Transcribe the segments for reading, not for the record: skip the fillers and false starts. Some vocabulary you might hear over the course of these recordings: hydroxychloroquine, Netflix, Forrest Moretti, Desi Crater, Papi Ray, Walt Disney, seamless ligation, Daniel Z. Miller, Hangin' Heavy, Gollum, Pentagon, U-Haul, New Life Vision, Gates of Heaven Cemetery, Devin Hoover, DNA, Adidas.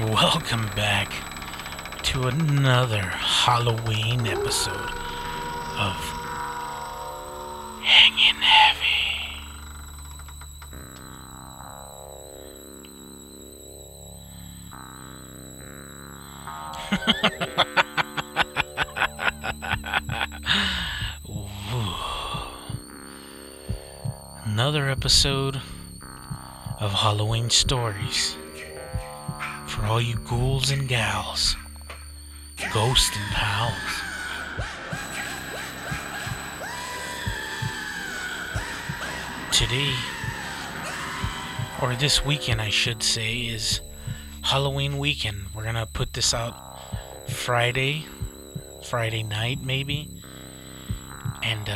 Welcome back to another Halloween episode of Hangin' Heavy. Another episode of Halloween Stories. For all you ghouls and gals, ghosts and pals. Today, or this weekend I should say, is Halloween weekend. We're gonna put this out Friday night maybe. And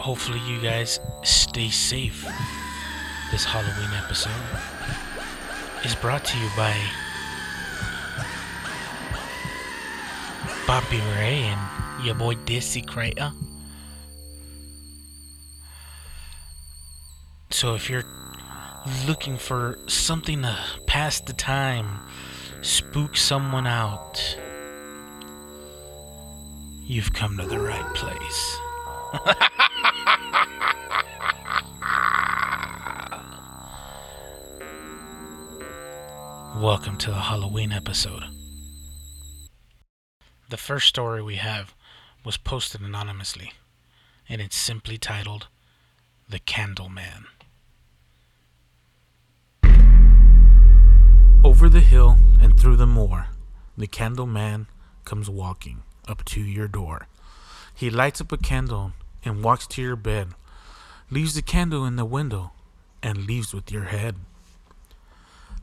hopefully you guys stay safe this Halloween episode. Is brought to you by Papi Ray and your boy Desi Crater. So if you're looking for something to pass the time, spook someone out, you've come to the right place. Welcome to the Halloween episode. The first story we have was posted anonymously, and it's simply titled, The Candleman. Over the hill and through the moor, the Candleman comes walking up to your door. He lights up a candle and walks to your bed, leaves the candle in the window, and leaves with your head.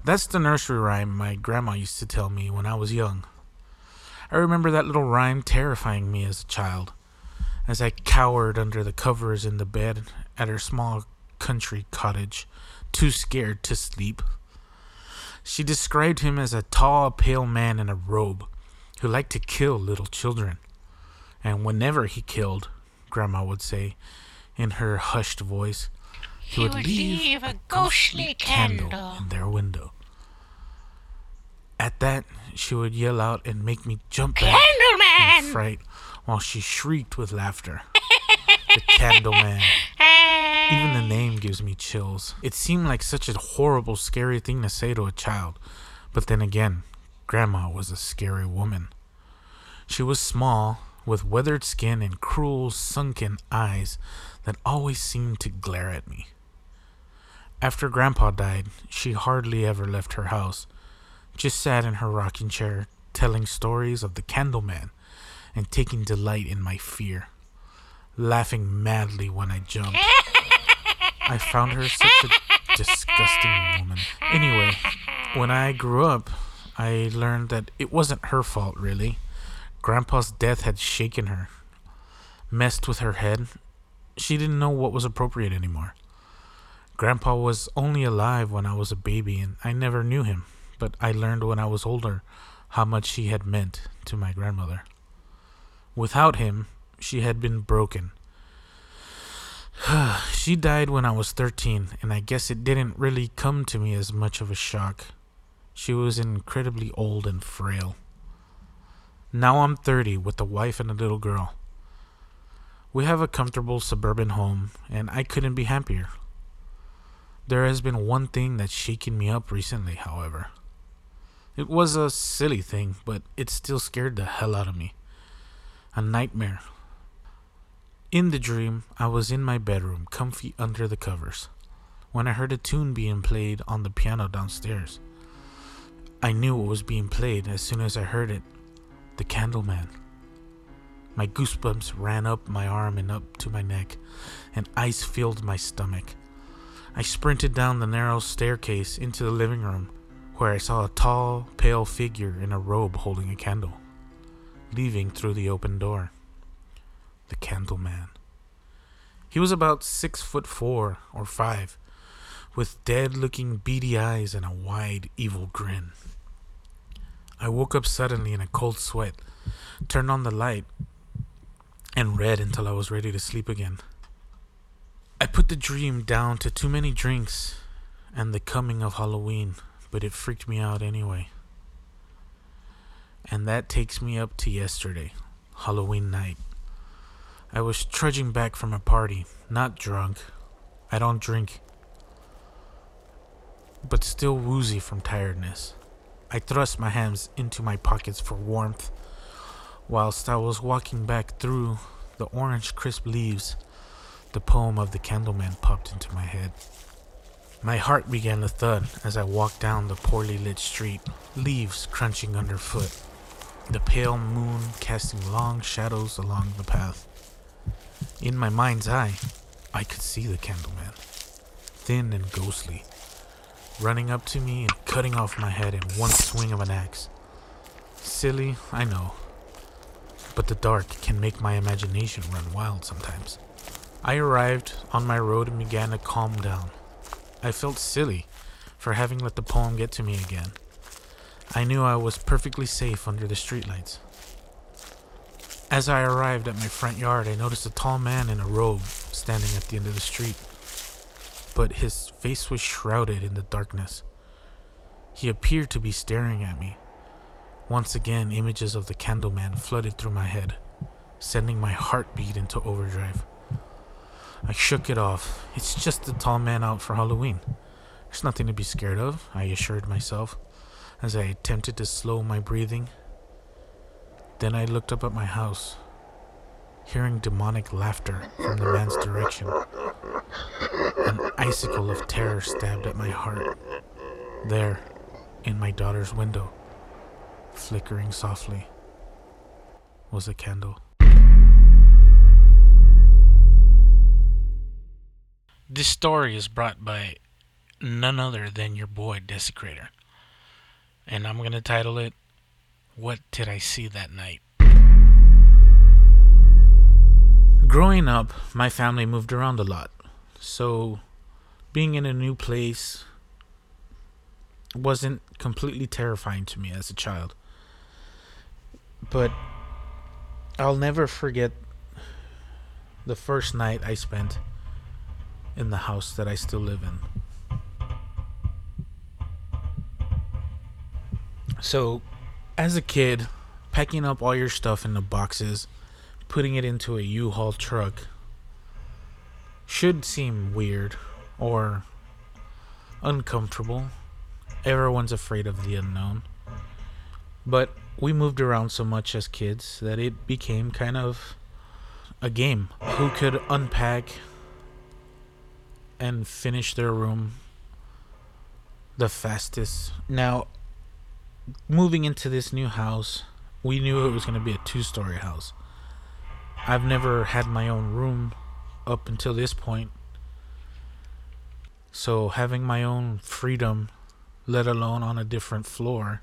That's the nursery rhyme my grandma used to tell me when I was young. I remember that little rhyme terrifying me as a child, as I cowered under the covers in the bed at her small country cottage, too scared to sleep. She described him as a tall, pale man in a robe who liked to kill little children. And whenever he killed, Grandma would say, in her hushed voice, He would leave a ghostly candle in their window. At that, she would yell out and make me jump back in fright while she shrieked with laughter. The Candleman. Even the name gives me chills. It seemed like such a horrible, scary thing to say to a child. But then again, Grandma was a scary woman. She was small, with weathered skin and cruel, sunken eyes that always seemed to glare at me. After Grandpa died, she hardly ever left her house, just sat in her rocking chair, telling stories of the Candleman and taking delight in my fear, laughing madly when I jumped. I found her such a disgusting woman. Anyway, when I grew up, I learned that it wasn't her fault, really. Grandpa's death had shaken her, messed with her head. She didn't know what was appropriate anymore. Grandpa was only alive when I was a baby and I never knew him, but I learned when I was older how much he had meant to my grandmother. Without him, she had been broken. She died when I was 13, and I guess it didn't really come to me as much of a shock. She was incredibly old and frail. Now I'm 30 with a wife and a little girl. We have a comfortable suburban home, and I couldn't be happier. There has been one thing that's shaken me up recently, however. It was a silly thing, but it still scared the hell out of me. A nightmare. In the dream, I was in my bedroom, comfy under the covers, when I heard a tune being played on the piano downstairs. I knew it was being played as soon as I heard it. The Candleman. My goosebumps ran up my arm and up to my neck, and ice filled my stomach. I sprinted down the narrow staircase into the living room, where I saw a tall, pale figure in a robe holding a candle, leaving through the open door. The Candleman. He was about 6'4" or 5", with dead-looking beady eyes and a wide, evil grin. I woke up suddenly in a cold sweat, turned on the light, and read until I was ready to sleep again. I put the dream down to too many drinks and the coming of Halloween, but it freaked me out anyway. And that takes me up to yesterday, Halloween night. I was trudging back from a party, not drunk. I don't drink. But still woozy from tiredness. I thrust my hands into my pockets for warmth. Whilst I was walking back through the orange crisp leaves, the poem of the Candleman popped into my head. My heart began to thud as I walked down the poorly lit street, leaves crunching underfoot, the pale moon casting long shadows along the path. In my mind's eye, I could see the Candleman, thin and ghostly, running up to me and cutting off my head in one swing of an axe. Silly, I know, but the dark can make my imagination run wild sometimes. I arrived on my road and began to calm down. I felt silly for having let the poem get to me again. I knew I was perfectly safe under the streetlights. As I arrived at my front yard, I noticed a tall man in a robe standing at the end of the street, but his face was shrouded in the darkness. He appeared to be staring at me. Once again, images of the Candleman flooded through my head, sending my heartbeat into overdrive. I shook it off. It's just the tall man out for Halloween. There's nothing to be scared of, I assured myself, as I attempted to slow my breathing. Then I looked up at my house, hearing demonic laughter from the man's direction. An icicle of terror stabbed at my heart. There, in my daughter's window, flickering softly, was a candle. This story is brought by none other than your boy, Desi Crater. And I'm going to title it, What Did I See That Night? Growing up, my family moved around a lot. So, being in a new place wasn't completely terrifying to me as a child. But I'll never forget the first night I spent in the house that I still live in. So, as a kid, packing up all your stuff into boxes, putting it into a U-Haul truck, should seem weird or uncomfortable. Everyone's afraid of the unknown. But we moved around so much as kids that it became kind of a game. Who could unpack and finish their room the fastest. Now, moving into this new house, we knew it was going to be a 2-story house. I've never had my own room up until this point. So having my own freedom, let alone on a different floor,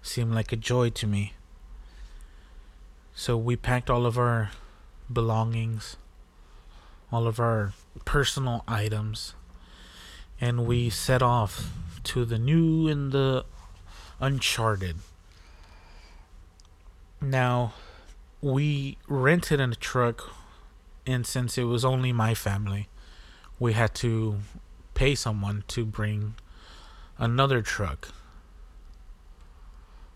seemed like a joy to me. So we packed all of our belongings, all of our personal items, and we set off to the new and the uncharted. Now, we rented a truck, and since it was only my family, we had to pay someone to bring another truck.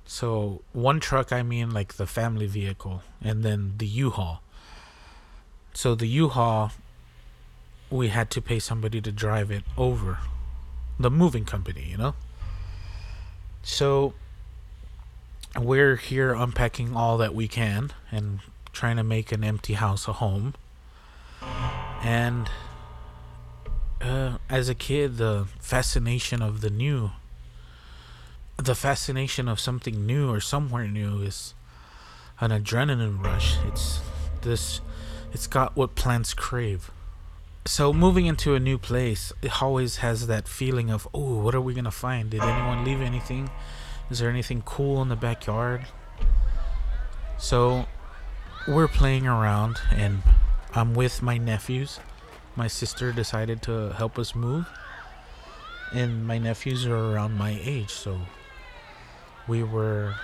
So one truck, I mean like the family vehicle, and then the U-Haul. So the U-Haul, we had to pay somebody to drive it over, the moving company, you know? So we're here unpacking all that we can and trying to make an empty house a home. And as a kid, the fascination of the new, the fascination of something new or somewhere new is an adrenaline rush. It's got what plants crave. So moving into a new place, it always has that feeling of, oh, what are we going to find? Did anyone leave anything? Is there anything cool in the backyard? So we're playing around, and I'm with my nephews. My sister decided to help us move, and my nephews are around my age. So we were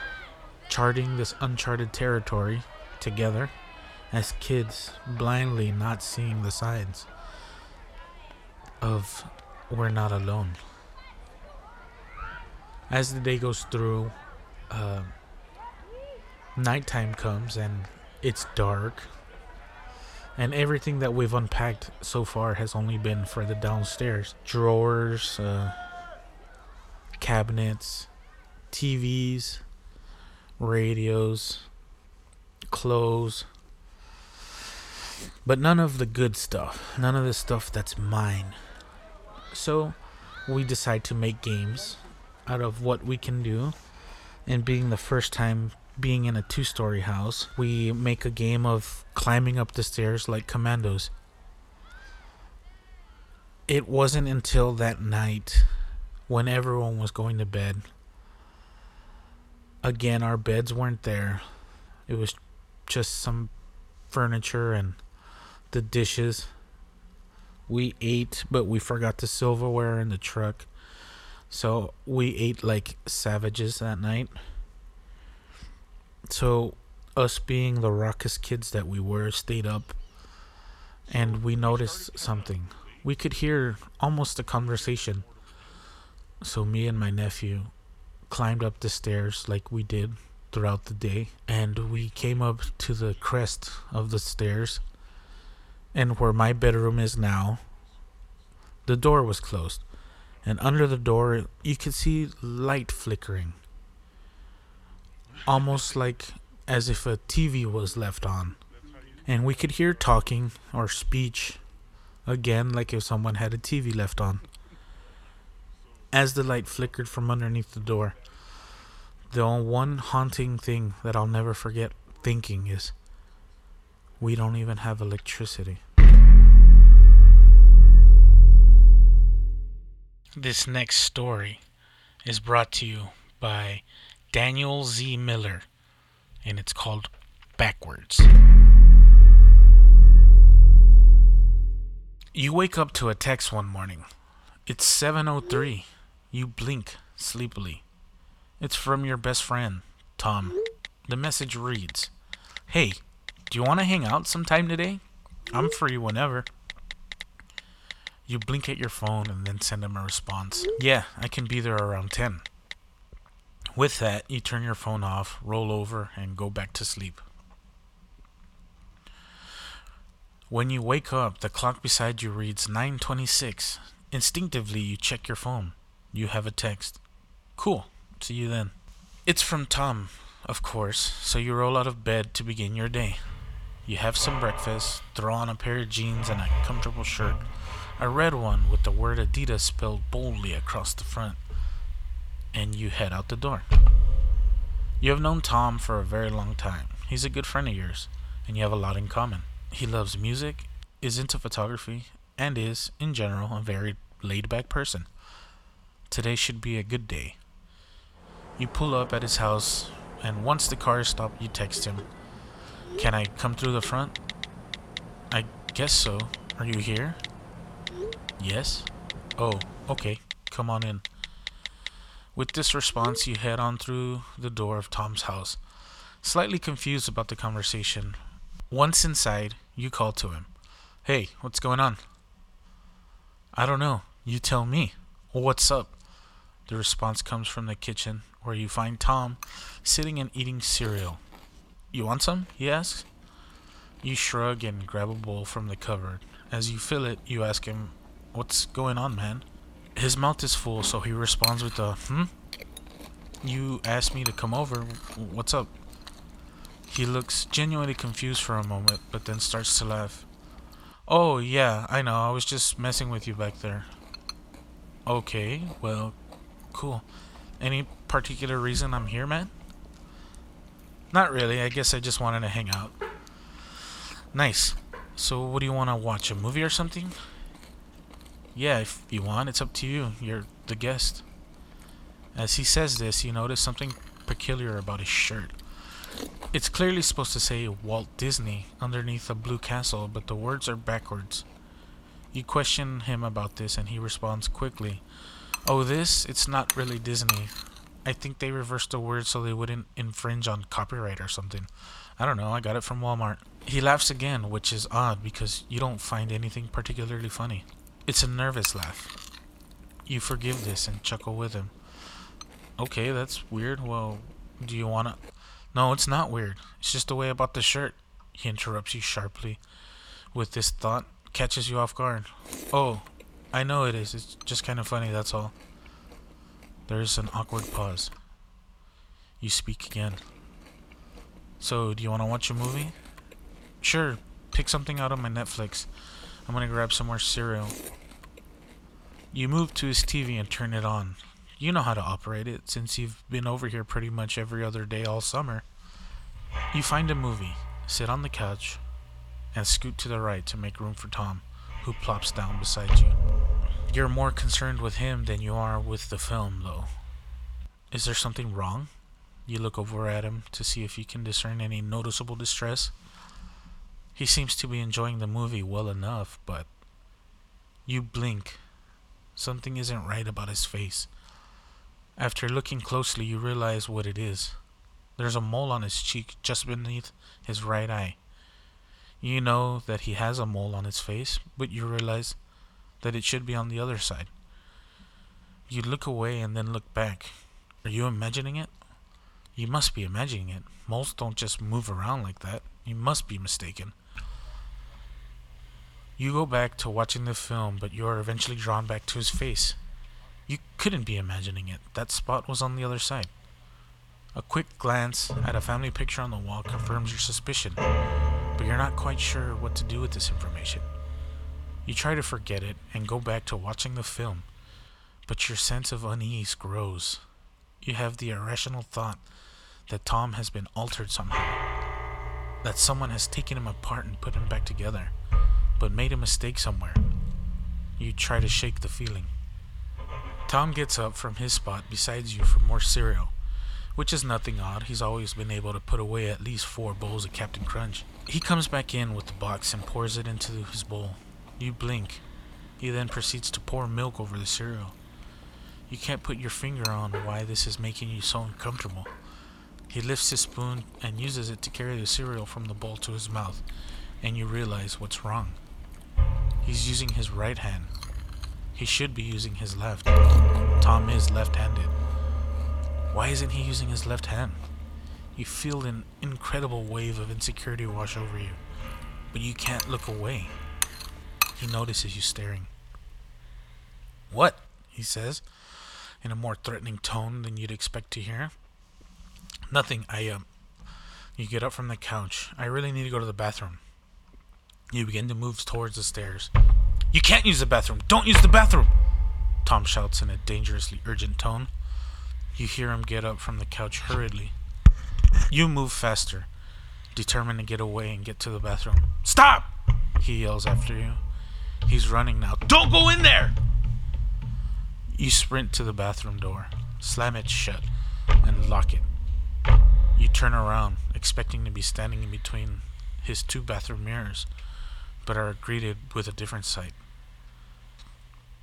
charting this uncharted territory together as kids, blindly not seeing the signs of we're not alone. As the day goes through, nighttime comes and it's dark, and everything that we've unpacked so far has only been for the downstairs. Drawers, cabinets, TVs, radios, clothes, but none of the good stuff, none of the stuff that's mine. So we decide to make games out of what we can do, and being the first time being in a two-story house, we make a game of climbing up the stairs like commandos. It wasn't until that night, when everyone was going to bed, again, our beds weren't there. It was just some furniture and the dishes. We ate, but we forgot the silverware in the truck, so we ate like savages that night. So us being the raucous kids that we were, stayed up, and we noticed something. We could hear almost a conversation. So me and my nephew climbed up the stairs like we did throughout the day, and we came up to the crest of the stairs, and where my bedroom is now, the door was closed, and under the door you could see light flickering, almost like as if a TV was left on, and we could hear talking or speech, again like if someone had a TV left on. As the light flickered from underneath the door, the one haunting thing that I'll never forget thinking is, we don't even have electricity. This next story is brought to you by Daniel Z. Miller, and it's called Backwards. You wake up to a text one morning. It's 7:03. You blink sleepily. It's from your best friend, Tom. The message reads, "Hey, do you want to hang out sometime today? I'm free whenever." You blink at your phone and then send him a response. "Yeah, I can be there around 10. With that, you turn your phone off, roll over, and go back to sleep. When you wake up, the clock beside you reads 9:26. Instinctively, you check your phone. You have a text. "Cool, see you then." It's from Tom, of course, so you roll out of bed to begin your day. You have some breakfast, throw on a pair of jeans and a comfortable shirt, a red one with the word Adidas spelled boldly across the front, and you head out the door. You have known Tom for a very long time. He's a good friend of yours, and you have a lot in common. He loves music, is into photography, and is, in general, a very laid-back person. Today should be a good day. You pull up at his house, and once the car is stopped, you text him, "Can I come through the front?" "I guess so. Are you here?" "Yes." "Oh, okay. Come on in." With this response, you head on through the door of Tom's house, slightly confused about the conversation. Once inside, you call to him, "Hey, what's going on?" "I don't know. You tell me." "Well, what's up?" The response comes from the kitchen, where you find Tom sitting and eating cereal. "You want some?" he asks. You shrug and grab a bowl from the cupboard. As you fill it, you ask him, "What's going on, man?" His mouth is full, so he responds with a, "Hmm? You asked me to come over. What's up?" He looks genuinely confused for a moment, but then starts to laugh. "Oh, yeah, I know. I was just messing with you back there." "Okay, well, cool. Any particular reason I'm here, man?" "Not really. I guess I just wanted to hang out." "Nice. So what do you want to watch, a movie or something?" "Yeah, if you want. It's up to you. You're the guest." As he says this, you notice something peculiar about his shirt. It's clearly supposed to say Walt Disney underneath a blue castle, but the words are backwards. You question him about this, and he responds quickly, "Oh, this? It's not really Disney. I think they reversed the words so they wouldn't infringe on copyright or something. I don't know. I got it from Walmart." He laughs again, which is odd because you don't find anything particularly funny. It's a nervous laugh. You forgive this and chuckle with him. "Okay, that's weird. Well, do you want to..." No, it's not weird. It's just the way about the shirt. He interrupts you sharply with this thought. Catches you off guard. Oh, I know it is. It's just kind of funny, that's all. There's an awkward pause. You speak again. So, do you want to watch a movie? Sure. Pick something out of my Netflix. I'm going to grab some more cereal. You move to his TV and turn it on. You know how to operate it, since you've been over here pretty much every other day all summer. You find a movie, sit on the couch, and scoot to the right to make room for Tom, who plops down beside you. You're more concerned with him than you are with the film, though. Is there something wrong? You look over at him to see if you can discern any noticeable distress. He seems to be enjoying the movie well enough, but you blink. Something isn't right about his face. After looking closely, you realize what it is. There's a mole on his cheek just beneath his right eye. You know that he has a mole on his face, but you realize that it should be on the other side. You look away and then look back. Are you imagining it? You must be imagining it. Moles don't just move around like that. You must be mistaken. You go back to watching the film, but you are eventually drawn back to his face. You couldn't be imagining it. That spot was on the other side. A quick glance at a family picture on the wall confirms your suspicion. But you're not quite sure what to do with this information. You try to forget it and go back to watching the film, but your sense of unease grows. You have the irrational thought that Tom has been altered somehow, that someone has taken him apart and put him back together, but made a mistake somewhere. You try to shake the feeling. Tom gets up from his spot beside you for more cereal, which is nothing odd. He's always been able to put away at least 4 bowls of Captain Crunch. He comes back in with the box and pours it into his bowl. You blink. He then proceeds to pour milk over the cereal. You can't put your finger on why this is making you so uncomfortable. He lifts his spoon and uses it to carry the cereal from the bowl to his mouth, and you realize what's wrong. He's using his right hand. He should be using his left. Tom is left-handed. Why isn't he using his left hand? You feel an incredible wave of insecurity wash over you, but you can't look away. He notices you staring. "What?" he says, in a more threatening tone than you'd expect to hear. "Nothing, You get up from the couch. I really need to go to the bathroom." You begin to move towards the stairs. "You can't use the bathroom! Don't use the bathroom!" Tom shouts in a dangerously urgent tone. You hear him get up from the couch hurriedly. You move faster, determined to get away and get to the bathroom. "Stop!" he yells after you. He's running now. "Don't go in there!" You sprint to the bathroom door, slam it shut, and lock it. You turn around, expecting to be standing in between his 2 bathroom mirrors, but are greeted with a different sight.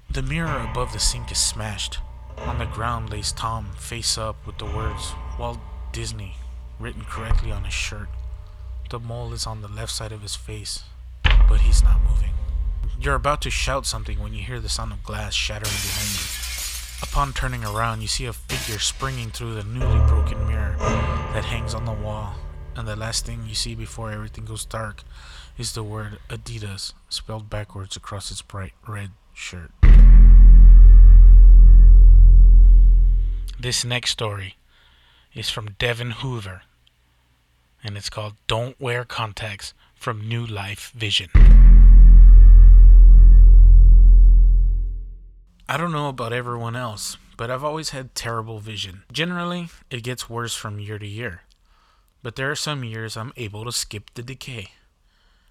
The mirror above the sink is smashed. On the ground lays Tom, face up, with the words "Walt Disney" written correctly on his shirt. The mole is on the left side of his face, but he's not moving. You're about to shout something when you hear the sound of glass shattering behind you. Upon turning around, you see a figure springing through the newly broken mirror that hangs on the wall, and the last thing you see before everything goes dark is the word "Adidas" spelled backwards across its bright red shirt. This next story is from Devin Hoover, and it's called "Don't Wear Contacts" from New Life Vision. I don't know about everyone else, but I've always had terrible vision. Generally, it gets worse from year to year, but there are some years I'm able to skip the decay.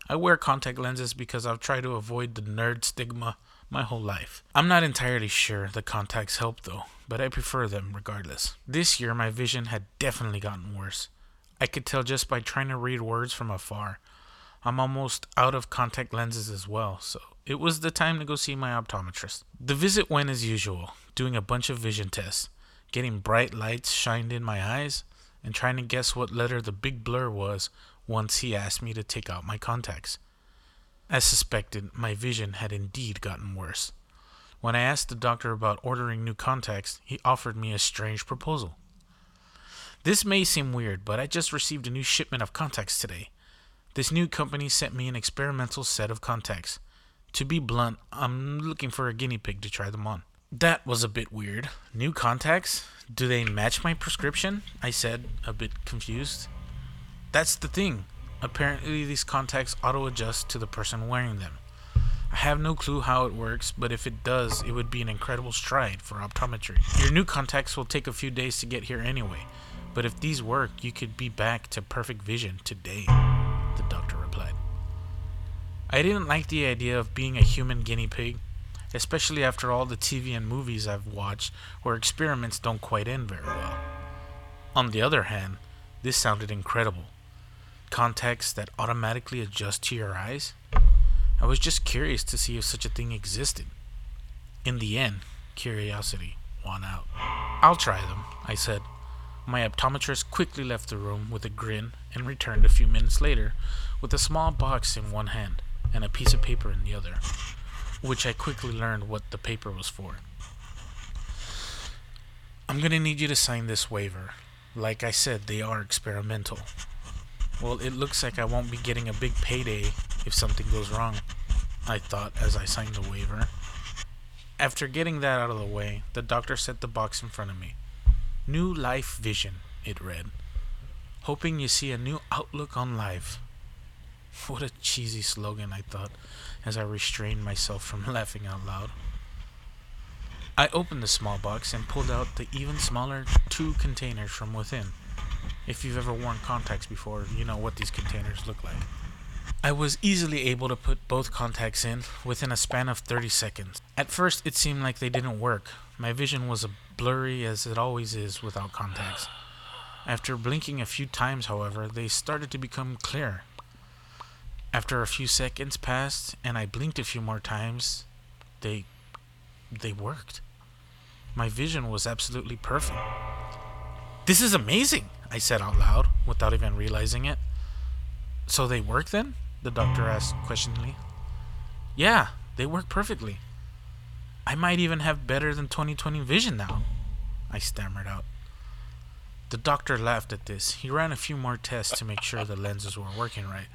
I wear contact lenses because I've tried to avoid the nerd stigma my whole life. I'm not entirely sure the contacts help though, but I prefer them regardless. This year my vision had definitely gotten worse. I could tell just by trying to read words from afar. I'm almost out of contact lenses as well, so it was the time to go see my optometrist. The visit went as usual, doing a bunch of vision tests, getting bright lights shined in my eyes, and trying to guess what letter the big blur was once he asked me to take out my contacts. As suspected, my vision had indeed gotten worse. When I asked the doctor about ordering new contacts, he offered me a strange proposal. This may seem weird, but I just received a new shipment of contacts today. This new company sent me an experimental set of contacts. To be blunt, I'm looking for a guinea pig to try them on. That was a bit weird. New contacts? Do they match my prescription? I said, a bit confused. That's the thing. Apparently these contacts auto-adjust to the person wearing them. I have no clue how it works, but if it does, it would be an incredible stride for optometry. Your new contacts will take a few days to get here anyway, but if these work, you could be back to perfect vision today, the doctor replied. I didn't like the idea of being a human guinea pig, especially after all the TV and movies I've watched where experiments don't quite end very well. On the other hand, this sounded incredible. Contacts that automatically adjust to your eyes? I was just curious to see if such a thing existed. In the end, curiosity won out. I'll try them, I said. My optometrist quickly left the room with a grin and returned a few minutes later with a small box in one hand and a piece of paper in the other, which I quickly learned what the paper was for. I'm gonna need you to sign this waiver. Like I said, they are experimental. Well, it looks like I won't be getting a big payday if something goes wrong, I thought as I signed the waiver. After getting that out of the way, the doctor set the box in front of me. New Life Vision, it read. Hoping you see a new outlook on life. What a cheesy slogan, I thought, as I restrained myself from laughing out loud. I opened the small box and pulled out the even smaller two containers from within. If you've ever worn contacts before, you know what these containers look like. I was easily able to put both contacts in within a span of 30 seconds. At first, it seemed like they didn't work. My vision was blurry as it always is without contacts. After blinking a few times, however, they started to become clearer. After a few seconds passed and I blinked a few more times, they worked. My vision was absolutely perfect. This is amazing! I said out loud, without even realizing it. So they work then? The doctor asked questioningly. Yeah, they work perfectly. I might even have better than 20/20 vision now, I stammered out. The doctor laughed at this. He ran a few more tests to make sure the lenses were working right,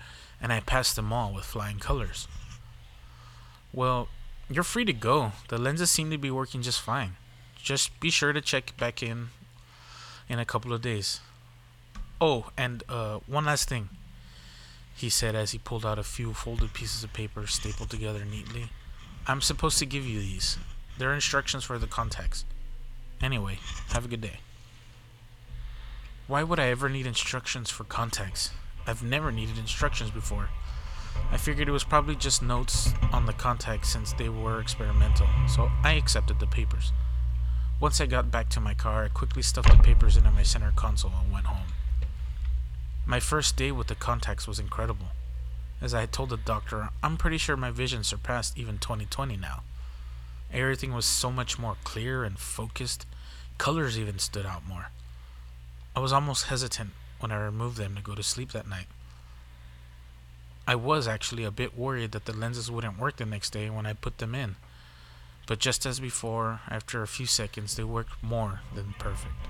and I passed them all with flying colors. Well, you're free to go. The lenses seem to be working just fine. Just be sure to check back in a couple of days. Oh, and one last thing, he said as he pulled out a few folded pieces of paper stapled together neatly. I'm supposed to give you these. They're instructions for the contacts. Anyway, have a good day. Why would I ever need instructions for contacts? I've never needed instructions before. I figured it was probably just notes on the contacts since they were experimental, so I accepted the papers. Once I got back to my car, I quickly stuffed the papers into my center console and went home. My first day with the contacts was incredible. As I had told the doctor, I'm pretty sure my vision surpassed even 20/20 now. Everything was so much more clear and focused. Colors even stood out more. I was almost hesitant when I removed them to go to sleep that night. I was actually a bit worried that the lenses wouldn't work the next day when I put them in. But just as before, after a few seconds, they worked more than perfect.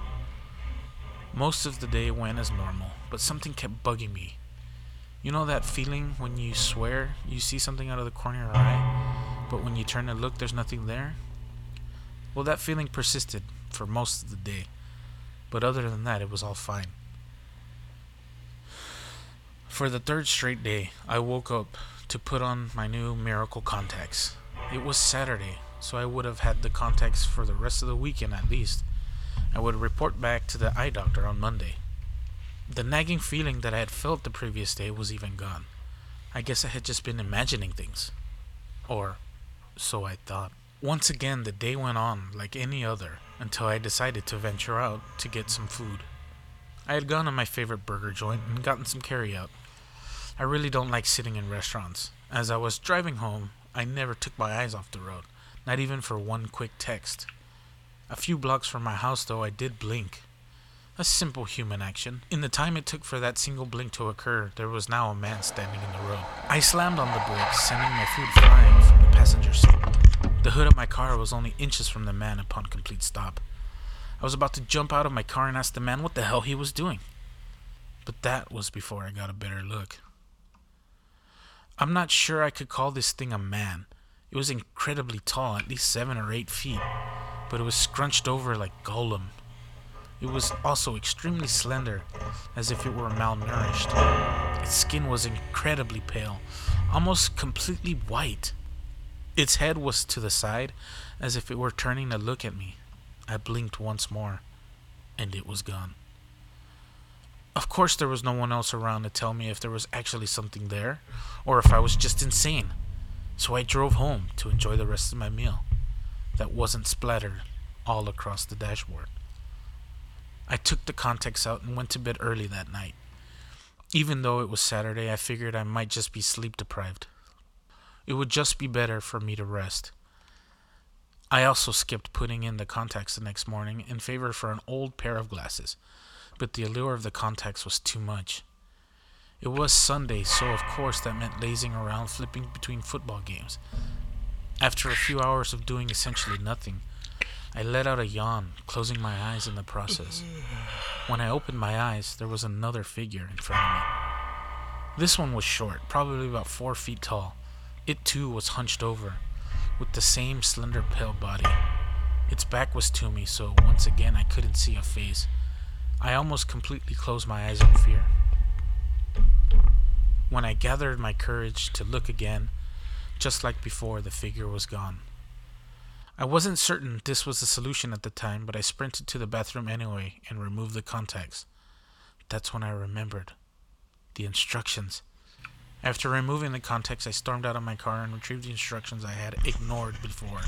Most of the day went as normal, but something kept bugging me. You know that feeling when you swear you see something out of the corner of your eye, but when you turn to look, there's nothing there? Well, that feeling persisted for most of the day, but other than that, it was all fine. For the third straight day, I woke up to put on my new miracle contacts. It was Saturday, so I would have had the contacts for the rest of the weekend at least. I would report back to the eye doctor on Monday. The nagging feeling that I had felt the previous day was even gone. I guess I had just been imagining things. Or so I thought. Once again, the day went on like any other until I decided to venture out to get some food. I had gone to my favorite burger joint and gotten some carryout. I really don't like sitting in restaurants. As I was driving home, I never took my eyes off the road, not even for one quick text. A few blocks from my house, though, I did blink. A simple human action. In the time it took for that single blink to occur, there was now a man standing in the road. I slammed on the brakes, sending my food flying from the passenger seat. The hood of my car was only inches from the man upon complete stop. I was about to jump out of my car and ask the man what the hell he was doing. But that was before I got a better look. I'm not sure I could call this thing a man. It was incredibly tall, at least 7 or 8 feet, but it was scrunched over like Gollum. It was also extremely slender, as if it were malnourished. Its skin was incredibly pale, almost completely white. Its head was to the side, as if it were turning to look at me. I blinked once more, and it was gone. Of course there was no one else around to tell me if there was actually something there, or if I was just insane. So I drove home to enjoy the rest of my meal, that wasn't splattered all across the dashboard. I took the contacts out and went to bed early that night. Even though it was Saturday, I figured I might just be sleep deprived. It would just be better for me to rest. I also skipped putting in the contacts the next morning in favor for an old pair of glasses, but the allure of the contacts was too much. It was Sunday, so of course that meant lazing around, flipping between football games. After a few hours of doing essentially nothing, I let out a yawn, closing my eyes in the process. When I opened my eyes, there was another figure in front of me. This one was short, probably about 4 feet tall. It too was hunched over, with the same slender, pale body. Its back was to me, so once again I couldn't see a face. I almost completely closed my eyes in fear. When I gathered my courage to look again, just like before, the figure was gone. I wasn't certain this was the solution at the time, but I sprinted to the bathroom anyway and removed the contacts. That's when I remembered the instructions. After removing the contacts, I stormed out of my car and retrieved the instructions I had ignored before.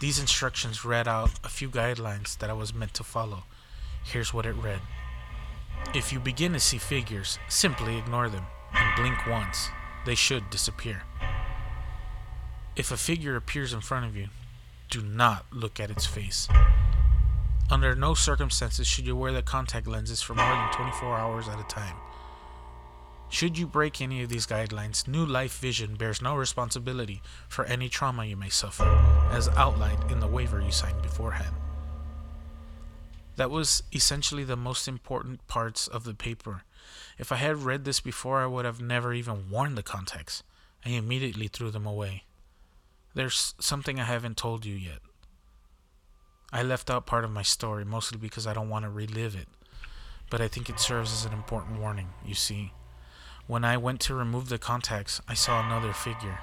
These instructions read out a few guidelines that I was meant to follow. Here's what it read. If you begin to see figures, simply ignore them and blink once. They should disappear. If a figure appears in front of you, do not look at its face. Under no circumstances should you wear the contact lenses for more than 24 hours at a time. Should you break any of these guidelines, New Life Vision bears no responsibility for any trauma you may suffer, as outlined in the waiver you signed beforehand. That was essentially the most important parts of the paper. If I had read this before, I would have never even worn the contacts. I immediately threw them away. There's something I haven't told you yet. I left out part of my story, mostly because I don't want to relive it. But I think it serves as an important warning, you see. When I went to remove the contacts, I saw another figure.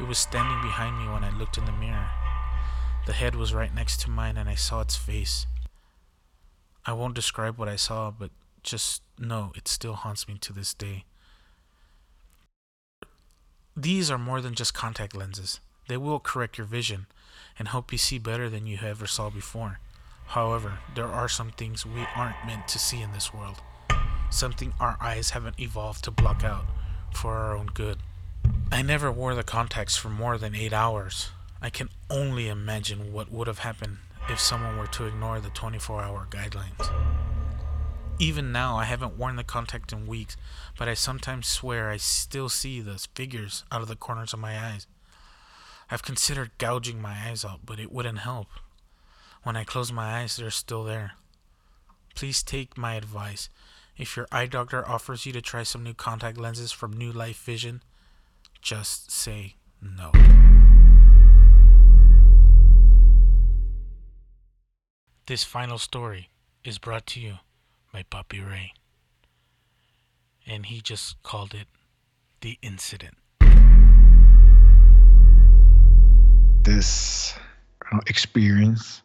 It was standing behind me when I looked in the mirror. The head was right next to mine and I saw its face. I won't describe what I saw, but just know it still haunts me to this day. These are more than just contact lenses. They will correct your vision and help you see better than you ever saw before. However, there are some things we aren't meant to see in this world. Something our eyes haven't evolved to block out for our own good. I never wore the contacts for more than 8 hours. I can only imagine what would have happened if someone were to ignore the 24-hour guidelines. Even now, I haven't worn the contact in weeks, but I sometimes swear I still see those figures out of the corners of my eyes. I've considered gouging my eyes out, but it wouldn't help. When I close my eyes, they're still there. Please take my advice. If your eye doctor offers you to try some new contact lenses from New Life Vision, just say no. This final story is brought to you by Papi Ray, and he just called it the incident. This experience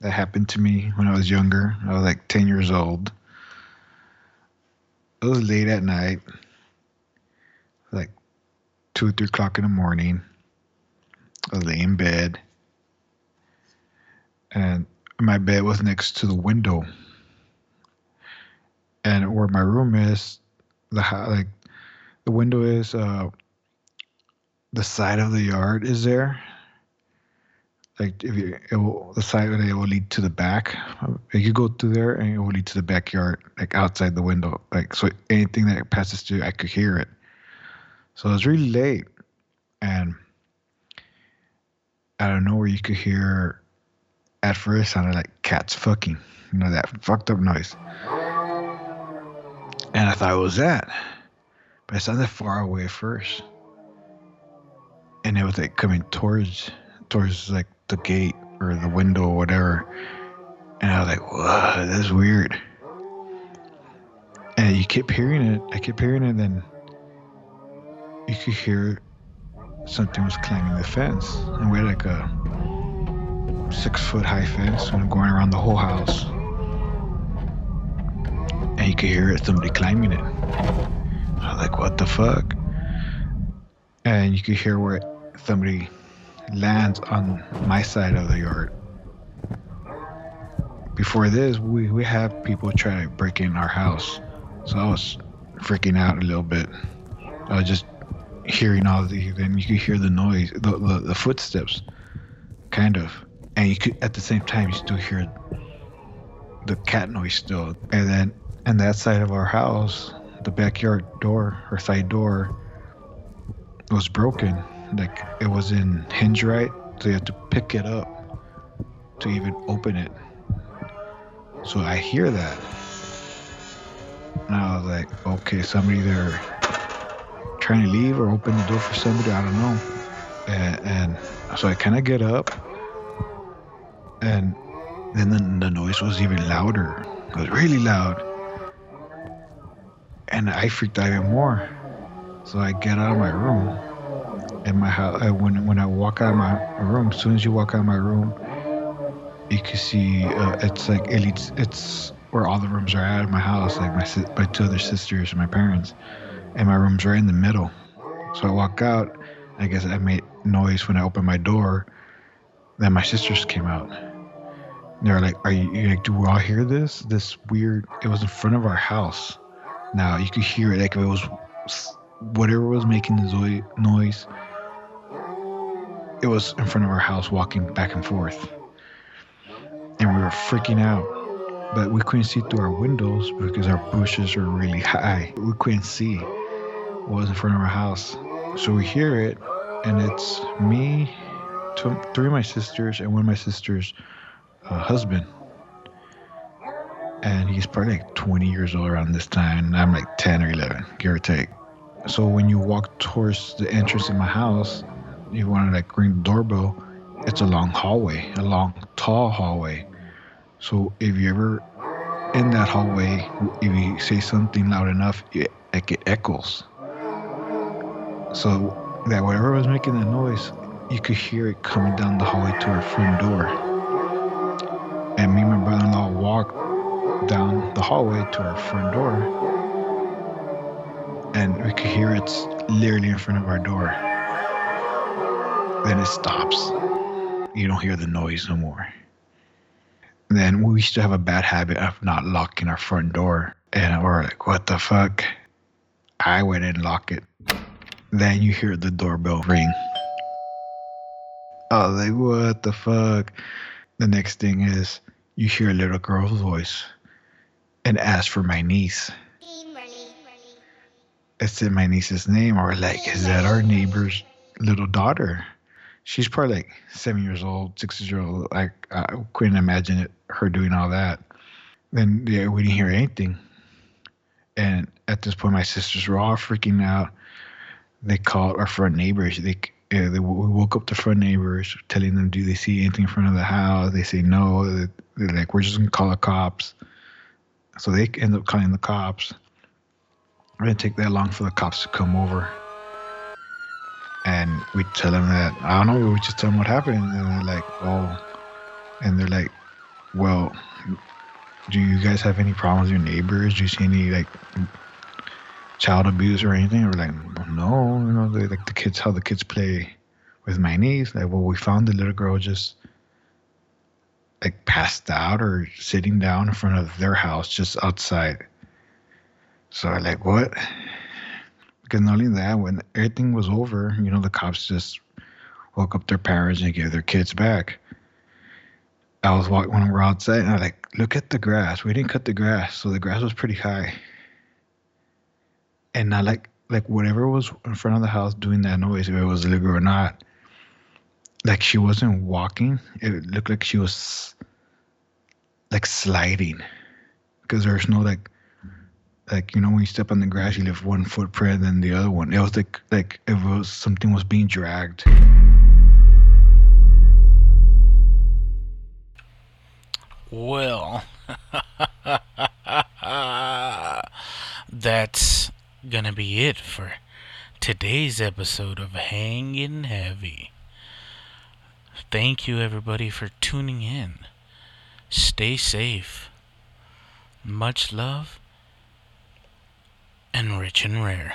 that happened to me when I was younger, I was like 10 years old. It was late at night, like 2 or 3 o'clock in the morning. I was laying in bed, and my bed was next to the window. And where my room is, the window is, the side of the yard is there. Like the side of it will lead to the back. You go through there and it will lead to the backyard, like outside the window. Like so, anything that passes through, I could hear it. So it was really late, and I don't know where you could hear at first sounded like cats fucking, you know, that fucked up noise. And I thought it was that, but it sounded far away at first. And it was like coming towards like the gate or the window or whatever. And I was like, whoa, that's weird. And you kept hearing it. I kept hearing it. And then you could hear something was climbing the fence. And we had like a 6-foot high fence and going around the whole house. And you could hear it, somebody climbing it. I was like, what the fuck? And you could hear where somebody lands on my side of the yard. Before this, we had people try to break in our house. So I was freaking out a little bit. I was just hearing all these, and you could hear the noise, the footsteps, kind of. And you could, at the same time, you still hear the cat noise still. And then on that side of our house, the backyard door, or side door, was broken. Like, it was in hinge right, so you had to pick it up to even open it. So I hear that, and I was like, okay, somebody there trying to leave or open the door for somebody, I don't know. And so I kind of get up, and then the noise was even louder. It was really loud, and I freaked out even more. So I get out of my room, and my house. When I walk out of my room, as soon as you walk out of my room, you can see it's like it's where all the rooms are at in my house. Like my two other sisters and my parents, and my room's right in the middle. So I walk out. I guess I made noise when I opened my door. Then my sisters came out. They're like, "Are you like? Do we all hear this? This weird? It was in front of our house. Now you could hear it. Like if it was whatever was making the noise. It was in front of our house, walking back and forth." And we were freaking out, but we couldn't see through our windows because our bushes were really high. We couldn't see what was in front of our house. So we hear it, and it's me, three of my sisters, and one of my sisters' husband. And he's probably like 20 years old around this time, and I'm like 10 or 11, give or take. So when you walk towards the entrance of my house, you want to like ring the doorbell. It's a long hallway, a long, tall hallway. So if you ever in that hallway, if you say something loud enough, it echoes. So that whatever was making the noise, you could hear it coming down the hallway to our front door. And me and my brother-in-law walked down the hallway to our front door. And we could hear it's literally in front of our door. Then it stops. You don't hear the noise no more. And then we used to have a bad habit of not locking our front door. And we're like, what the fuck? I went and locked it. Then you hear the doorbell ring. I was like, what the fuck? The next thing is you hear a little girl's voice and ask for my niece. I said my niece's name. Or like, is that our neighbor's little daughter? She's probably like 7 years old, 6 years old. Like, I couldn't imagine her doing all that. Then yeah, we didn't hear anything. And at this point, my sisters were all freaking out. They called our front neighbors. We woke up the front neighbors, telling them, do they see anything in front of the house? They say no. They're like, we're just going to call the cops. So they end up calling the cops. It didn't take that long for the cops to come over. And we tell them that, I don't know, we just tell them what happened. And they're like, oh. And they're like, well, do you guys have any problems with your neighbors? Do you see any, like, child abuse or anything? We're like, no. You know, they, like, the kids, how the kids play with my niece. Like, well, we found the little girl just, like, passed out or sitting down in front of their house just outside. So I'm like, what? Because not only that, when everything was over, you know, the cops just woke up their parents and gave their kids back. I was walking when we were outside, and I was like, look at the grass. We didn't cut the grass, so the grass was pretty high. And I like whatever was in front of the house doing that noise, if it was illegal or not, like she wasn't walking. It looked like she was like sliding, because there's no like, you know, when you step on the grass, you leave one footprint and the other one. It was like it was something was being dragged. Well, that's gonna be it for today's episode of Hangin' Heavy. Thank you, everybody, for tuning in. Stay safe. Much love. And rich and rare.